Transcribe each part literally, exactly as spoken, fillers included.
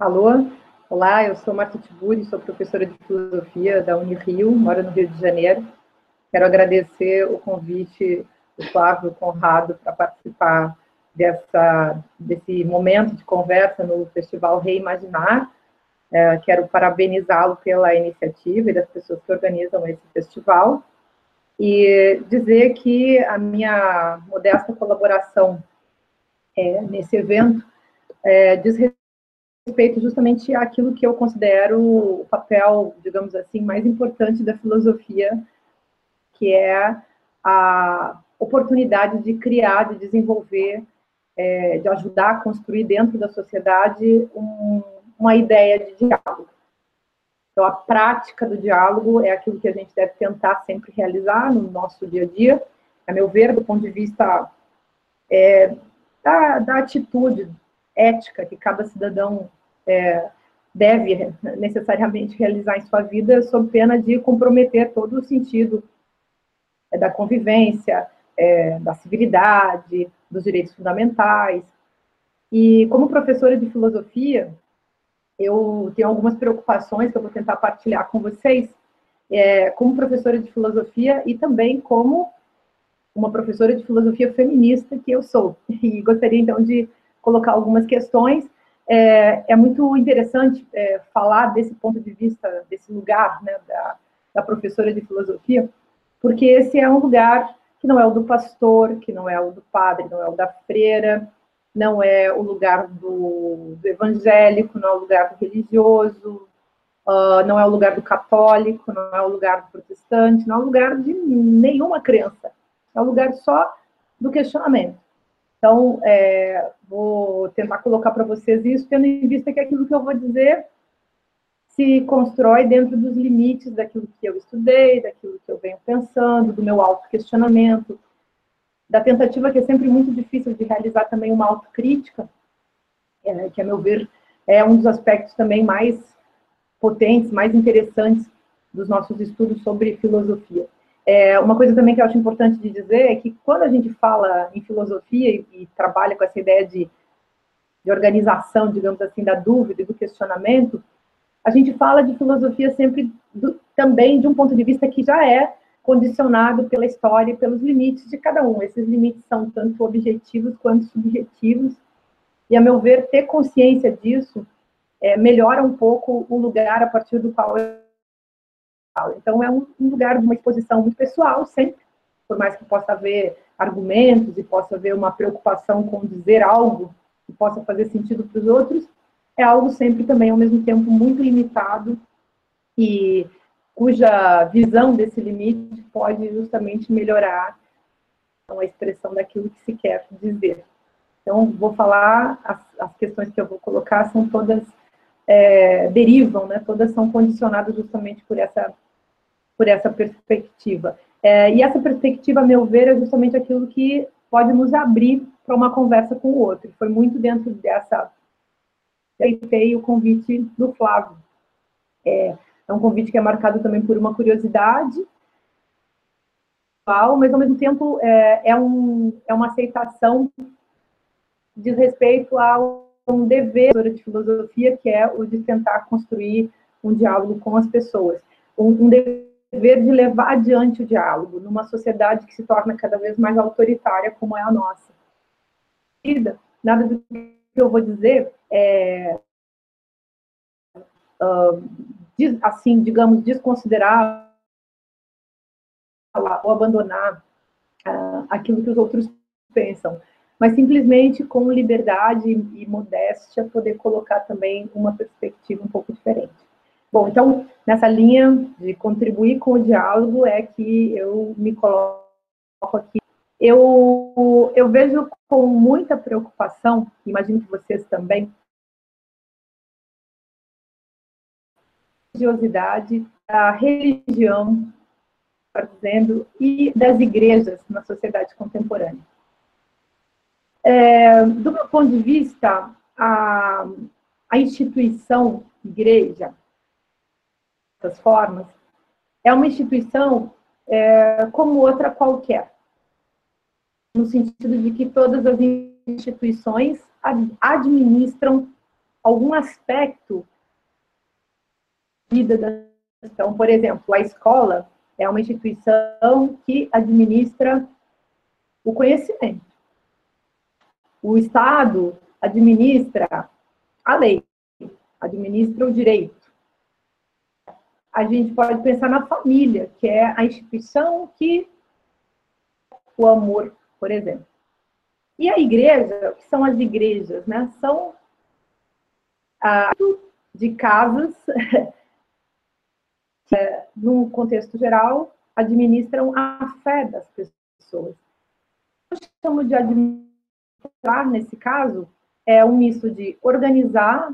Alô, olá, eu sou Marta Tiburi, sou professora de filosofia da Unirio, moro no Rio de Janeiro. Quero agradecer o convite do Flávio, Conrado, para participar dessa, desse momento de conversa no Festival Reimaginar. É, quero parabenizá-lo pela iniciativa e das pessoas que organizam esse festival. E dizer que a minha modesta colaboração é, nesse evento é, diz respeito justamente àquilo que eu considero o papel, digamos assim, mais importante da filosofia, que é a oportunidade de criar, de desenvolver, é, de ajudar a construir dentro da sociedade um, uma ideia de diálogo. Então, a prática do diálogo é aquilo que a gente deve tentar sempre realizar no nosso dia a dia, a meu ver, do ponto de vista é, da, da atitude ética que cada cidadão é, deve necessariamente realizar em sua vida, sob pena de comprometer todo o sentido é, da convivência, é, da civilidade, dos direitos fundamentais. E, como professora de filosofia, eu tenho algumas preocupações que eu vou tentar partilhar com vocês, é, como professora de filosofia e também como uma professora de filosofia feminista que eu sou. E gostaria, então, de colocar algumas questões. É, é muito interessante é, falar desse ponto de vista, desse lugar, né, da, da professora de filosofia, porque esse é um lugar que não é o do pastor, que não é o do padre, não é o da freira, não é o lugar do, do evangélico, não é o lugar do religioso, uh, não é o lugar do católico, não é o lugar do protestante, não é o lugar de nenhuma crença, é o lugar só do questionamento. Então, é, vou tentar colocar para vocês isso, tendo em vista que aquilo que eu vou dizer se constrói dentro dos limites daquilo que eu estudei, daquilo que eu venho pensando, do meu autoquestionamento, da tentativa que é sempre muito difícil de realizar também uma autocrítica, que, a meu ver, é um dos aspectos também mais potentes, mais interessantes dos nossos estudos sobre filosofia. É, uma coisa também que eu acho importante de dizer é que, quando a gente fala em filosofia e, e trabalha com essa ideia de, de organização, digamos assim, da dúvida e do questionamento, a gente fala de filosofia sempre do, também de um ponto de vista que já é condicionado pela história e pelos limites de cada um. Esses limites são tanto objetivos quanto subjetivos, e, a meu ver, ter consciência disso é, melhora um pouco o lugar a partir do qual eu falo. Então, é um, um lugar de uma exposição muito pessoal, sempre, por mais que possa haver argumentos e possa haver uma preocupação com dizer algo que possa fazer sentido para os outros, é algo sempre também, ao mesmo tempo, muito limitado e cuja visão desse limite pode justamente melhorar a expressão daquilo que se quer dizer. Então, vou falar, as, as questões que eu vou colocar são todas, é, derivam, né, todas são condicionadas justamente por essa, por essa perspectiva. É, e essa perspectiva, a meu ver, é justamente aquilo que pode nos abrir para uma conversa com o outro. Foi muito dentro dessa... Aceitei o convite do Flávio. É... É um convite que é marcado também por uma curiosidade, mas, ao mesmo tempo, é, é, um, é uma aceitação de respeito a um dever de filosofia, que é o de tentar construir um diálogo com as pessoas. Um, um dever de levar adiante o diálogo numa sociedade que se torna cada vez mais autoritária, como é a nossa. Nada do que eu vou dizer é... Um, assim, digamos, desconsiderar ou abandonar uh, aquilo que os outros pensam, mas simplesmente com liberdade e modéstia poder colocar também uma perspectiva um pouco diferente. Bom, então, nessa linha de contribuir com o diálogo é que eu me coloco aqui. Eu, eu vejo com muita preocupação, imagino que vocês também, religiosidade, da religião, dizendo, e das igrejas na sociedade contemporânea. É, do meu ponto de vista, a, a instituição igreja, dessas formas, é uma instituição é, como outra qualquer, no sentido de que todas as instituições administram algum aspecto da vida da instituição. Por exemplo, a escola é uma instituição que administra o conhecimento. O Estado administra a lei, administra o direito. A gente pode pensar na família, que é a instituição que... o amor, por exemplo. E a igreja, que são as igrejas, né? São ah, de casas, é, no contexto geral, administram a fé das pessoas. O que eu chamo de administrar, nesse caso, é um misto de organizar,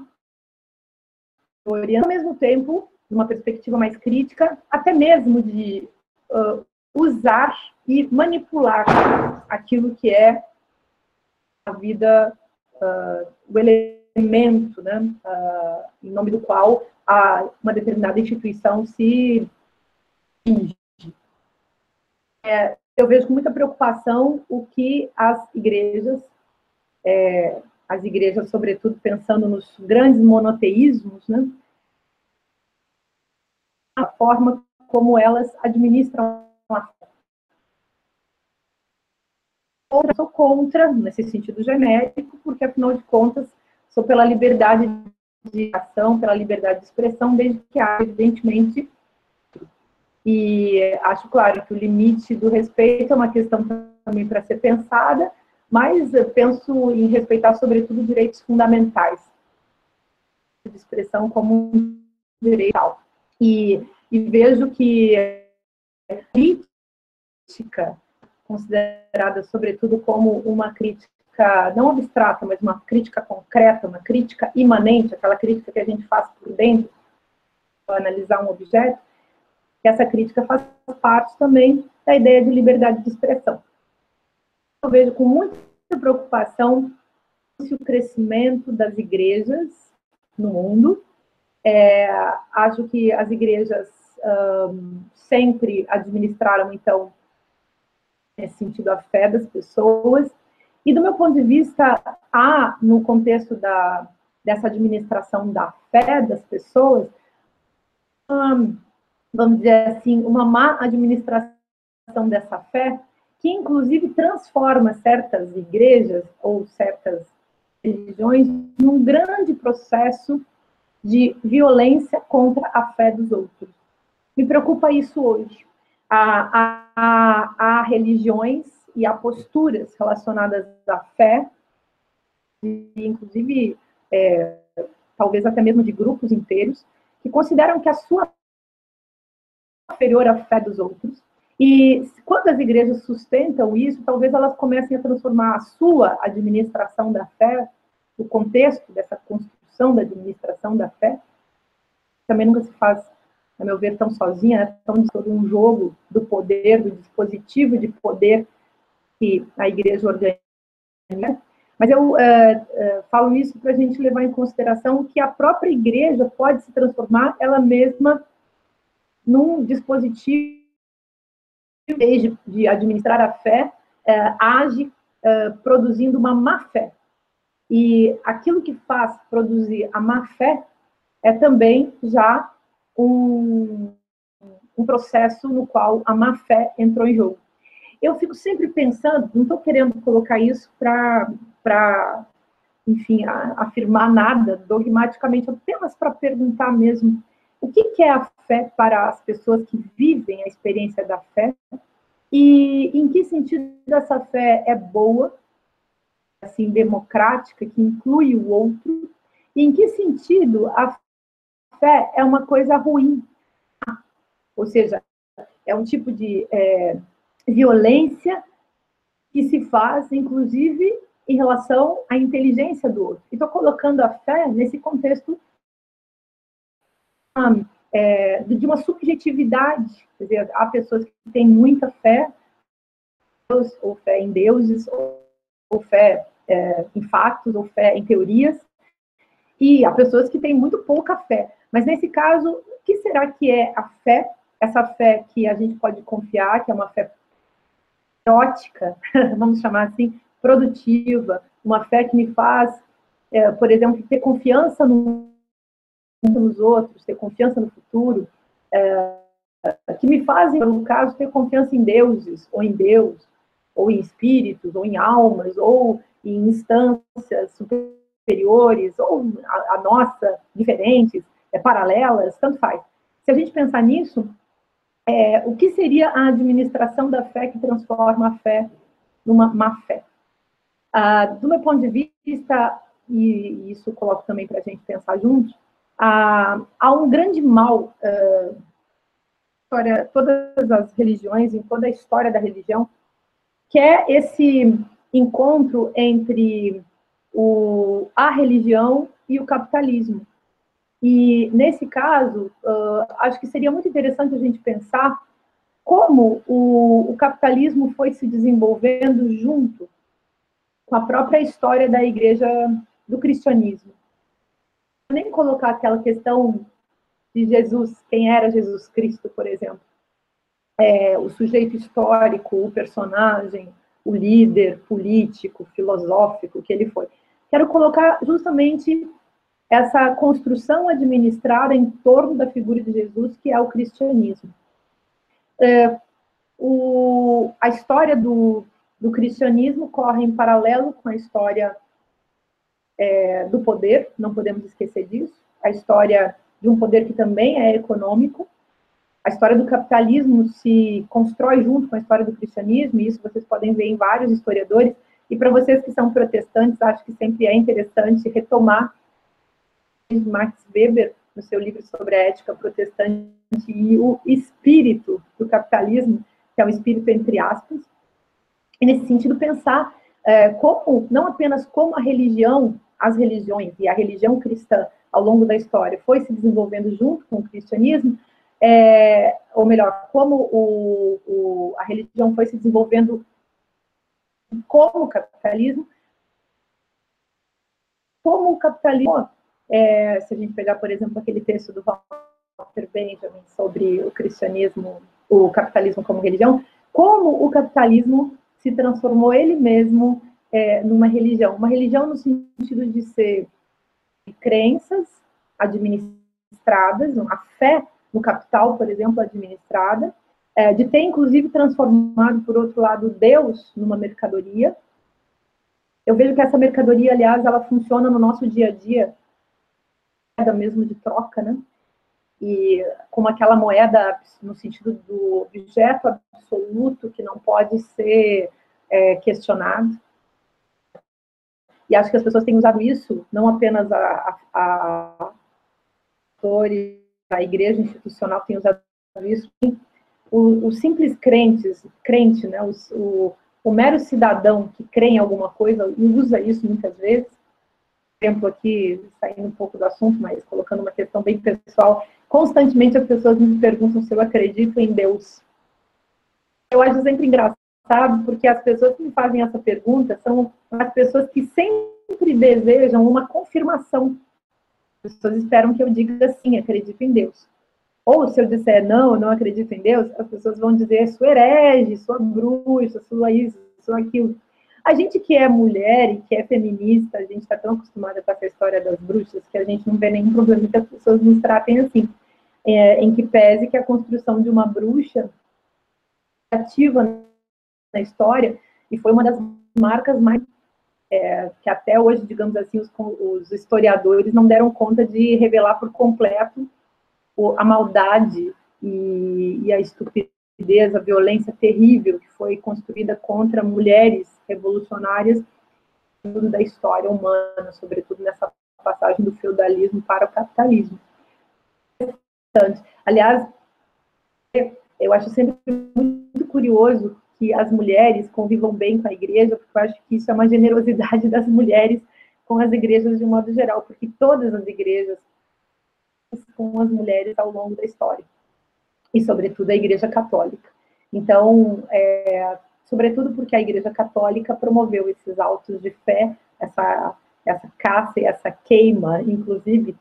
orientar, ao mesmo tempo, numa perspectiva mais crítica, até mesmo de uh, usar e manipular aquilo que é a vida, uh, o elemento, né, uh, em nome do qual a, uma determinada instituição se finge. É, eu vejo com muita preocupação o que as igrejas, é, as igrejas, sobretudo, pensando nos grandes monoteísmos, né, a forma como elas administram a outra, sou contra, nesse sentido genérico, porque, afinal de contas, sou pela liberdade de ação, pela liberdade de expressão, desde que há, evidentemente, e acho claro que o limite do respeito é uma questão também para ser pensada, mas eu penso em respeitar, sobretudo, direitos fundamentais, de expressão como um direito. E, e vejo que a crítica, considerada sobretudo como uma crítica, não abstrata, mas uma crítica concreta, uma crítica imanente, aquela crítica que a gente faz por dentro, para analisar um objeto, que essa crítica faz parte também da ideia de liberdade de expressão. Eu vejo com muita preocupação o crescimento das igrejas no mundo. É, acho que as igrejas um, sempre administraram, então, nesse sentido, a fé das pessoas, e do meu ponto de vista, há, no contexto da, dessa administração da fé das pessoas, uma, vamos dizer assim, uma má administração dessa fé, que inclusive transforma certas igrejas ou certas religiões num grande processo de violência contra a fé dos outros. Me preocupa isso hoje. Há, há, há religiões e há posturas relacionadas à fé, e, inclusive, é, talvez até mesmo de grupos inteiros, que consideram que a sua é inferior à fé dos outros. E quando as igrejas sustentam isso, talvez elas comecem a transformar a sua administração da fé, o contexto dessa construção da administração da fé, também nunca se faz, a meu ver, tão sozinha, né? Tão sobre um jogo do poder, do dispositivo de poder que a igreja organiza. Mas eu uh, uh, falo isso para a gente levar em consideração que a própria igreja pode se transformar ela mesma num dispositivo, em vez de, de administrar a fé, uh, age uh, produzindo uma má fé. E aquilo que faz produzir a má fé é também já Um, um processo no qual a má-fé entrou em jogo. Eu fico sempre pensando, não estou querendo colocar isso para, enfim, a, afirmar nada dogmaticamente, apenas para perguntar mesmo o que, que é a fé para as pessoas que vivem a experiência da fé e em que sentido essa fé é boa, assim, democrática, que inclui o outro, e em que sentido a fé é uma coisa ruim, ou seja, é um tipo de é, violência que se faz, inclusive, em relação à inteligência do outro. E estou colocando a fé nesse contexto é, de uma subjetividade, quer dizer, há pessoas que têm muita fé, ou fé em deuses, ou fé é, em fatos, ou fé em teorias, e há pessoas que têm muito pouca fé. Mas, nesse caso, o que será que é a fé? Essa fé que a gente pode confiar, que é uma fé erótica, vamos chamar assim, produtiva, uma fé que me faz é, por exemplo, ter confiança no, nos outros, ter confiança no futuro, é, que me fazem, no caso, ter confiança em deuses, ou em Deus, ou em espíritos, ou em almas, ou em instâncias superiores, ou a, a nossa, diferentes, é, paralelas, tanto faz. Se a gente pensar nisso, é, o que seria a administração da fé que transforma a fé numa má fé? Ah, do meu ponto de vista, e isso coloco também para a gente pensar juntos, ah, há um grande mal... Ah, História, todas as religiões, em toda a história da religião, que é esse encontro entre o, a religião e o capitalismo. E, nesse caso, uh, acho que seria muito interessante a gente pensar como o, o capitalismo foi se desenvolvendo junto com a própria história da igreja, do cristianismo. Nem colocar aquela questão... de Jesus, quem era Jesus Cristo, por exemplo, é, o sujeito histórico, o personagem, o líder político, filosófico que ele foi. Quero colocar justamente essa construção administrada em torno da figura de Jesus, que é o cristianismo. É, o, a história do, do cristianismo corre em paralelo com a história é, do poder, não podemos esquecer disso, a história... de um poder que também é econômico. A história do capitalismo se constrói junto com a história do cristianismo, e isso vocês podem ver em vários historiadores, e para vocês que são protestantes, acho que sempre é interessante retomar Max Weber, no seu livro sobre a ética protestante e o espírito do capitalismo, que é um espírito entre aspas, e nesse sentido pensar é, como, não apenas como a religião, as religiões e a religião cristã, ao longo da história, foi se desenvolvendo junto com o cristianismo, é, ou melhor, como o, o, a religião foi se desenvolvendo com o capitalismo, como o capitalismo, é, se a gente pegar, por exemplo, aquele texto do Walter Benjamin sobre o cristianismo, o capitalismo como religião, como o capitalismo se transformou ele mesmo é, numa religião, uma religião no sentido de ser crenças administradas, a fé no capital, por exemplo, administrada, de ter, inclusive, transformado, por outro lado, Deus numa mercadoria. Eu vejo que essa mercadoria, aliás, ela funciona no nosso dia a dia, moeda mesmo de troca, né? E como aquela moeda no sentido do objeto absoluto que não pode ser é, questionado. E acho que as pessoas têm usado isso, não apenas a, a, a igreja institucional tem usado isso, os simples crentes, crente, né, os, o, o mero cidadão que crê em alguma coisa e usa isso muitas vezes. Por exemplo, aqui, saindo um pouco do assunto, mas colocando uma questão bem pessoal, constantemente as pessoas me perguntam se eu acredito em Deus. Eu acho sempre engraçado, sabe? Porque as pessoas que me fazem essa pergunta são as pessoas que sempre desejam uma confirmação. As pessoas esperam que eu diga sim, acredito em Deus. Ou se eu disser não, eu não acredito em Deus, as pessoas vão dizer sua herege, sua bruxa, sua isso, sua aquilo. A gente que é mulher e que é feminista, a gente está tão acostumada com essa história das bruxas que a gente não vê nenhum problema que as pessoas nos tratem assim. É, em que pese que a construção de uma bruxa ativa na história, e foi uma das marcas mais, é, que até hoje, digamos assim, os, os historiadores não deram conta de revelar por completo o, a maldade e, e a estupidez, a violência terrível que foi construída contra mulheres revolucionárias da história humana, sobretudo nessa passagem do feudalismo para o capitalismo. Aliás, eu acho sempre muito curioso que as mulheres convivam bem com a igreja, porque eu acho que isso é uma generosidade das mulheres com as igrejas de um modo geral, porque todas as igrejas com as mulheres ao longo da história, e sobretudo a Igreja Católica. Então, é, sobretudo porque a Igreja Católica promoveu esses autos de fé, essa, essa caça e essa queima, inclusive,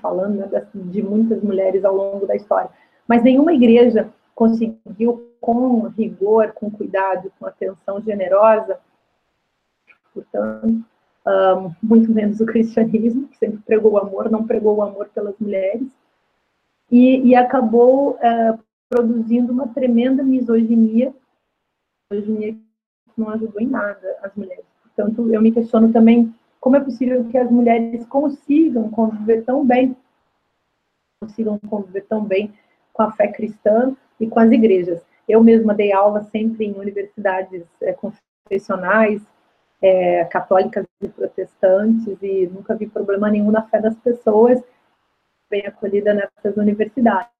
falando, né, de muitas mulheres ao longo da história. Mas nenhuma igreja conseguiu, com rigor, com cuidado, com atenção generosa, portanto, um, muito menos o cristianismo, que sempre pregou o amor, não pregou o amor pelas mulheres, e, e acabou uh, produzindo uma tremenda misoginia, misoginia que não ajudou em nada as mulheres. Portanto, eu me questiono também como é possível que as mulheres consigam conviver tão bem, consigam conviver tão bem com a fé cristã e com as igrejas. Eu mesma dei aula sempre em universidades é, confessionais, é, católicas e protestantes, e nunca vi problema nenhum na fé das pessoas, bem acolhida nessas universidades.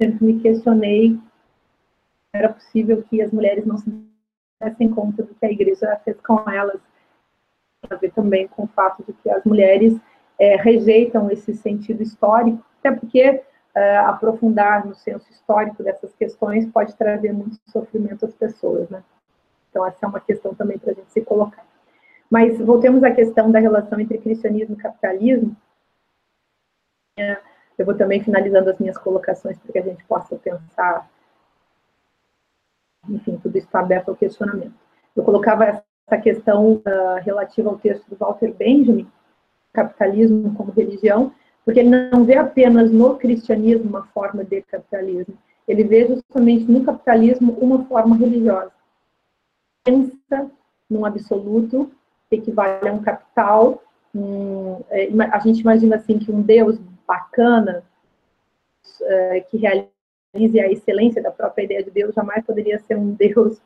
Sempre me questionei, era possível que as mulheres não se dessem conta do que a igreja fez com elas, a ver também com o fato de que as mulheres é, rejeitam esse sentido histórico, até porque Uh, aprofundar no senso histórico dessas questões pode trazer muito sofrimento às pessoas, né? Então, essa é uma questão também para a gente se colocar. Mas voltemos à questão da relação entre cristianismo e capitalismo. Eu vou também finalizando as minhas colocações para que a gente possa pensar, enfim, tudo isso está aberto ao questionamento. Eu colocava essa questão uh, relativa ao texto do Walter Benjamin, Capitalismo como Religião, porque ele não vê apenas no cristianismo uma forma de capitalismo, ele vê justamente no capitalismo uma forma religiosa. Pensa num absoluto que equivale a um capital, um, a gente imagina assim que um Deus bacana, uh, que realize a excelência da própria ideia de Deus, jamais poderia ser um Deus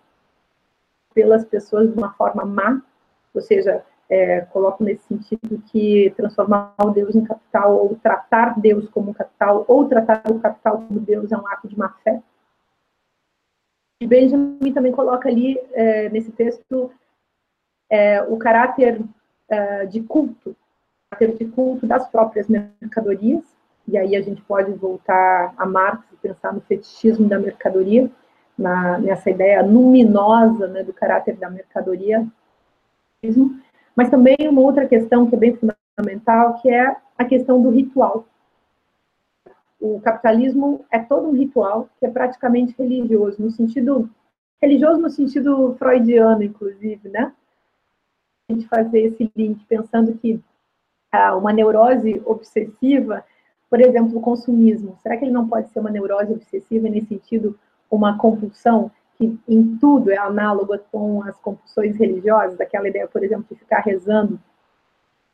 pelas pessoas de uma forma má, ou seja, É, coloco nesse sentido que transformar o Deus em capital, ou tratar Deus como capital, ou tratar o capital como Deus é um ato de má fé. E Benjamin também coloca ali, é, nesse texto, é, o caráter é, de culto, o caráter de culto das próprias mercadorias, e aí a gente pode voltar a Marx e pensar no fetichismo da mercadoria, na, nessa ideia luminosa, né, do caráter da mercadoria. Mas também uma outra questão que é bem fundamental, que é a questão do ritual. O capitalismo é todo um ritual que é praticamente religioso, no sentido religioso no sentido freudiano, inclusive, né? A gente fazer esse link pensando que ah, uma neurose obsessiva, por exemplo, o consumismo, será que ele não pode ser uma neurose obsessiva nesse sentido, uma compulsão? Que em tudo é análoga com as compulsões religiosas, daquela ideia, por exemplo, de ficar rezando,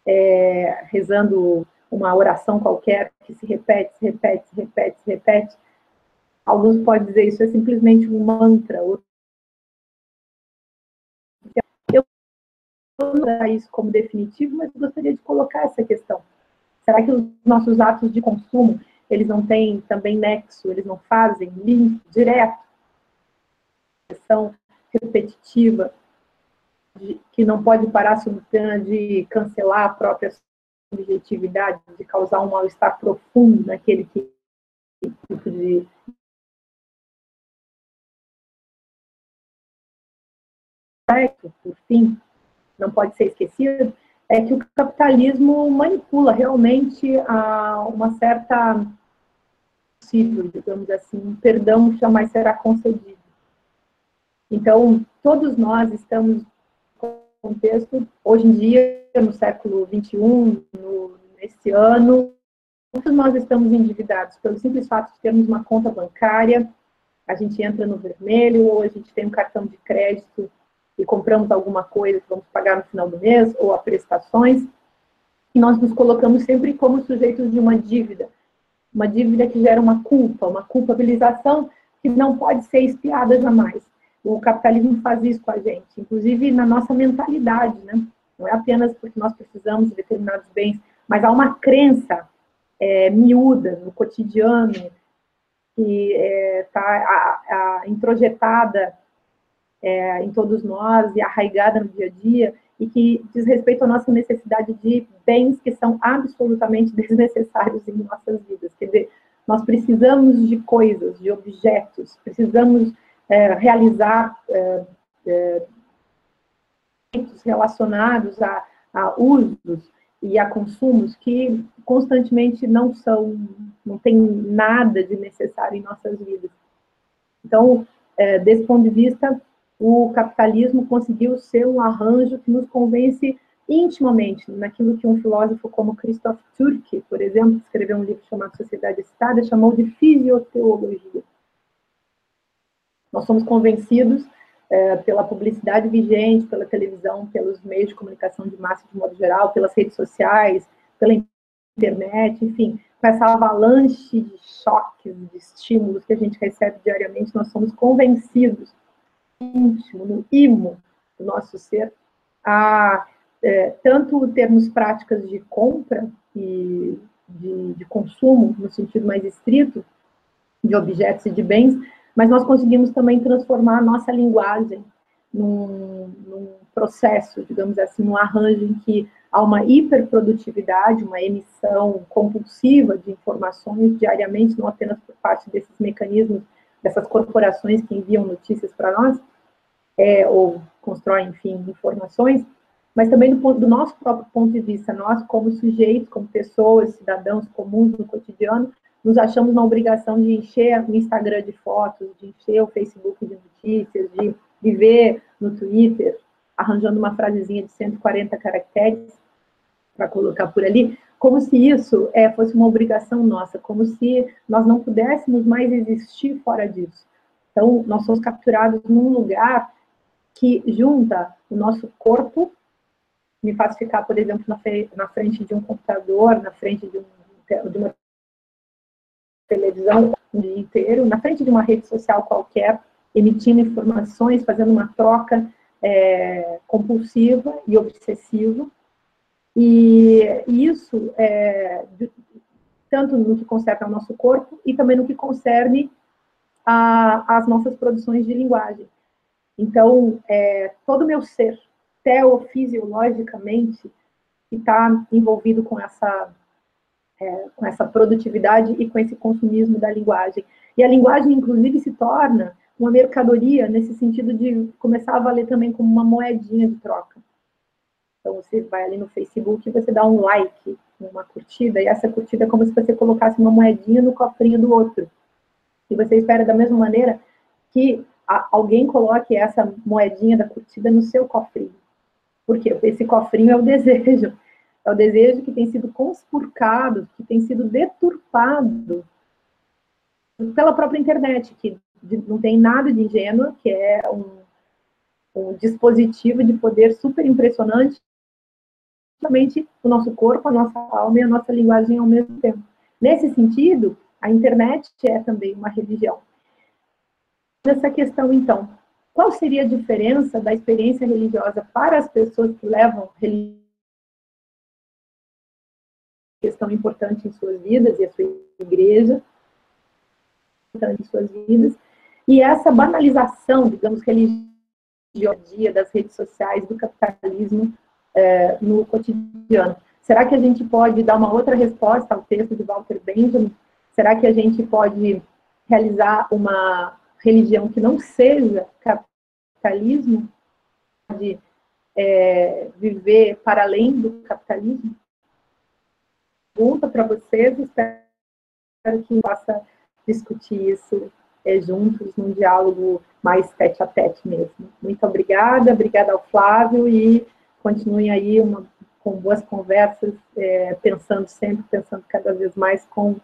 é, rezando uma oração qualquer que se repete, se repete, se repete, se repete. Alguns podem dizer isso é simplesmente um mantra. Outro... Eu não vou dar isso como definitivo, mas gostaria de colocar essa questão. Será que os nossos atos de consumo, eles não têm também nexo, eles não fazem link direto? Questão repetitiva, de, que não pode parar sob pena de cancelar a própria subjetividade, de causar um mal-estar profundo naquele que, tipo de... por fim, não pode ser esquecido, é que o capitalismo manipula realmente a uma certa, possível, digamos assim, um perdão que jamais será concedido. Então, todos nós estamos no contexto, hoje em dia, no século vinte e um, no, nesse ano, todos nós estamos endividados pelo simples fato de termos uma conta bancária, a gente entra no vermelho, ou a gente tem um cartão de crédito e compramos alguma coisa que vamos pagar no final do mês, ou a prestações, e nós nos colocamos sempre como sujeitos de uma dívida, uma dívida que gera uma culpa, uma culpabilização que não pode ser espiada jamais. O capitalismo faz isso com a gente, inclusive na nossa mentalidade, né? Não é apenas porque nós precisamos de determinados bens, mas há uma crença é, miúda no cotidiano que está é, introjetada é, em todos nós e arraigada no dia a dia e que diz respeito à nossa necessidade de bens que são absolutamente desnecessários em nossas vidas. Quer dizer, nós precisamos de coisas, de objetos, precisamos... É, realizar é, é, relacionados a, a usos e a consumos que constantemente não são, não tem nada de necessário em nossas vidas. Então, é, desse ponto de vista, o capitalismo conseguiu ser um arranjo que nos convence intimamente naquilo que um filósofo como Christoph Türcke, por exemplo, que escreveu um livro chamado Sociedade Excitada, chamou de fisioteologia. Nós somos convencidos é, pela publicidade vigente, pela televisão, pelos meios de comunicação de massa de modo geral, pelas redes sociais, pela internet, enfim, com essa avalanche de choques, de estímulos que a gente recebe diariamente, nós somos convencidos, íntimo, no imo do nosso ser, a é, tanto termos práticas de compra e de, de consumo, no sentido mais estrito, de objetos e de bens, mas nós conseguimos também transformar a nossa linguagem num, num processo, digamos assim, num arranjo em que há uma hiperprodutividade, uma emissão compulsiva de informações diariamente, não apenas por parte desses mecanismos, dessas corporações que enviam notícias para nós, é, ou constroem, enfim, informações, mas também do, do nosso próprio ponto de vista, nós como sujeitos, como pessoas, cidadãos comuns no cotidiano, nos achamos na obrigação de encher o Instagram de fotos, de encher o Facebook de notícias, de viver no Twitter, arranjando uma frasezinha de cento e quarenta caracteres para colocar por ali, como se isso é, fosse uma obrigação nossa, como se nós não pudéssemos mais existir fora disso. Então, nós somos capturados num lugar que junta o nosso corpo, me faz ficar, por exemplo, na, na frente de um computador, na frente de, um, de uma televisão o dia inteiro, na frente de uma rede social qualquer, emitindo informações, fazendo uma troca é, compulsiva e obsessiva. E, e isso, é, de, tanto no que concerne ao nosso corpo, e também no que concerne às nossas produções de linguagem. Então, é, todo o meu ser, teofisiologicamente, que está envolvido com essa... É, com essa produtividade e com esse consumismo da linguagem. E a linguagem, inclusive, se torna uma mercadoria, nesse sentido de começar a valer também como uma moedinha de troca. Então, você vai ali no Facebook e você dá um like, uma curtida, e essa curtida é como se você colocasse uma moedinha no cofrinho do outro. E você espera, da mesma maneira, que alguém coloque essa moedinha da curtida no seu cofrinho. Por quê? Esse cofrinho é o desejo. É o desejo que tem sido conspurcado, que tem sido deturpado pela própria internet, que não tem nada de ingênuo, que é um, um dispositivo de poder super impressionante, justamente o nosso corpo, a nossa alma e a nossa linguagem ao mesmo tempo. Nesse sentido, a internet é também uma religião. Nessa questão, então, qual seria a diferença da experiência religiosa para as pessoas que levam religião? Questão importante em suas vidas, e a sua igreja, importante em suas vidas, e essa banalização, digamos, religiosa das redes sociais, do capitalismo é, no cotidiano. Será que a gente pode dar uma outra resposta ao texto de Walter Benjamin? Será que a gente pode realizar uma religião que não seja capitalismo? De é, viver para além do capitalismo? Pergunta para vocês, espero que possa discutir isso é, juntos, num diálogo mais tete a tete mesmo. Muito obrigada, obrigada ao Flávio, e continuem aí uma, com boas conversas, é, pensando sempre, pensando cada vez mais com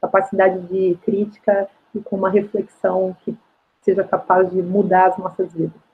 capacidade de crítica e com uma reflexão que seja capaz de mudar as nossas vidas.